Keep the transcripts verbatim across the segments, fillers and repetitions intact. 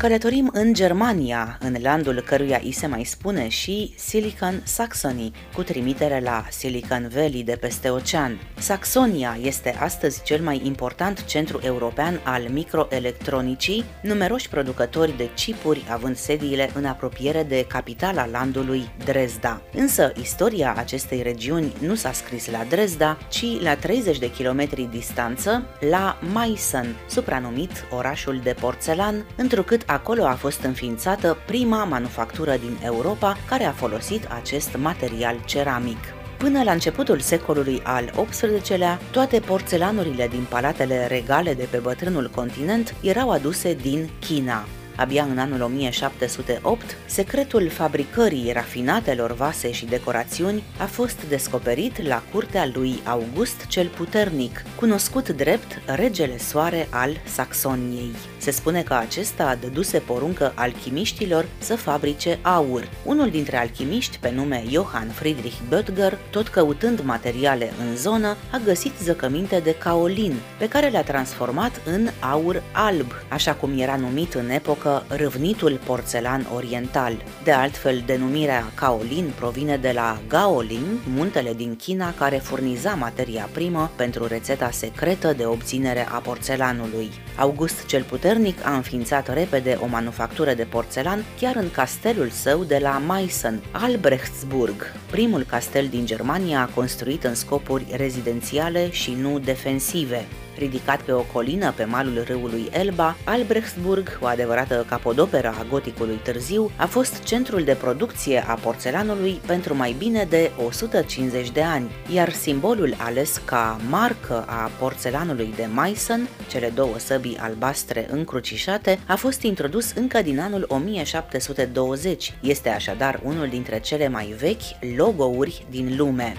Călătorim în Germania, în landul căruia i se mai spune și Silicon Saxony, cu trimitere la Silicon Valley de peste ocean. Saxonia este astăzi cel mai important centru european al microelectronicii, numeroși producători de chipuri având sediile în apropiere de capitala landului, Dresda. Însă, istoria acestei regiuni nu s-a scris la Dresda, ci la treizeci de kilometri distanță, la Meissen, supranumit orașul de porțelan, întrucât acolo a fost înființată prima manufactură din Europa care a folosit acest material ceramic. Până la începutul secolului al optsprezecelea, toate porțelanurile din palatele regale de pe bătrânul continent erau aduse din China. Abia în anul o mie șapte sute opt, secretul fabricării rafinatelor vase și decorațiuni a fost descoperit la curtea lui August cel Puternic, cunoscut drept Regele Soare al Saxoniei. Se spune că acesta dăduse poruncă alchimiștilor să fabrice aur. Unul dintre alchimiști, pe nume Johann Friedrich Böttger, tot căutând materiale în zonă, a găsit zăcăminte de Gaolin, pe care le-a transformat în aur alb, așa cum era numit în epocă râvnitul porțelan oriental. De altfel, denumirea Gaolin provine de la Gaolin, muntele din China care furniza materia primă pentru rețeta secretă de obținere a porțelanului. August cel Puternic a înființat repede o manufactură de porțelan chiar în castelul său de la Meissen, Albrechtsburg, primul castel din Germania construit în scopuri rezidențiale și nu defensive. Ridicat pe o colină pe malul râului Elba, Albrechtsburg, o adevărată capodoperă a goticului târziu, a fost centrul de producție a porțelanului pentru mai bine de o sută cincizeci de ani, iar simbolul ales ca marcă a porțelanului de Meissen, cele două săbii albastre încrucișate, a fost introdus încă din anul o mie șapte sute douăzeci. Este așadar unul dintre cele mai vechi logo-uri din lume.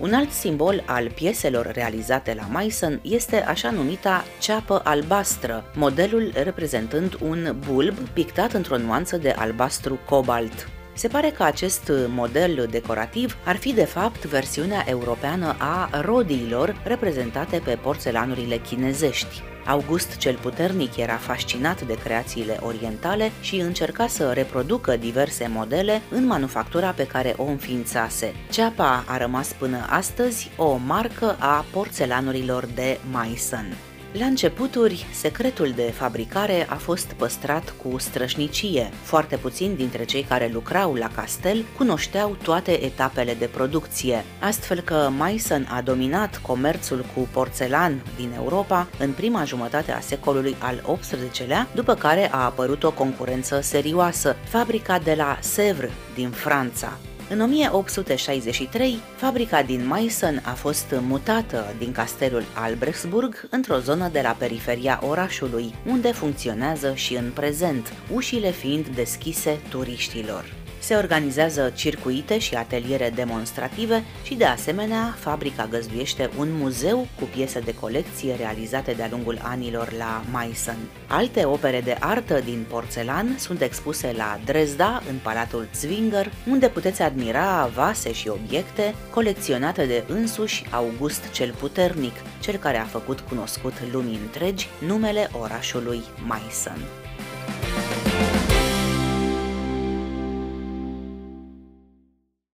Un alt simbol al pieselor realizate la Meissen este așa numita ceapă albastră, modelul reprezentând un bulb pictat într-o nuanță de albastru cobalt. Se pare că acest model decorativ ar fi de fapt versiunea europeană a rodiilor reprezentate pe porțelanurile chinezești. August cel Puternic era fascinat de creațiile orientale și încerca să reproducă diverse modele în manufactura pe care o înființase. Ceapa a rămas până astăzi o marcă a porțelanurilor de Meissen. La începuturi, secretul de fabricare a fost păstrat cu strășnicie. Foarte puțini dintre cei care lucrau la castel cunoșteau toate etapele de producție, astfel că Meissen a dominat comerțul cu porțelan din Europa în prima jumătate a secolului al optsprezecelea, după care a apărut o concurență serioasă, fabrica de la Sèvres din Franța. În o mie opt sute șaizeci și trei, fabrica din Meissen a fost mutată din castelul Albrechtsburg într-o zonă de la periferia orașului, unde funcționează și în prezent, ușile fiind deschise turiștilor. Se organizează circuite și ateliere demonstrative și, de asemenea, fabrica găzduiește un muzeu cu piese de colecție realizate de-a lungul anilor la Meissen. Alte opere de artă din porțelan sunt expuse la Dresda, în Palatul Zwinger, unde puteți admira vase și obiecte colecționate de însuși August cel Puternic, cel care a făcut cunoscut lumii întregi numele orașului Meissen.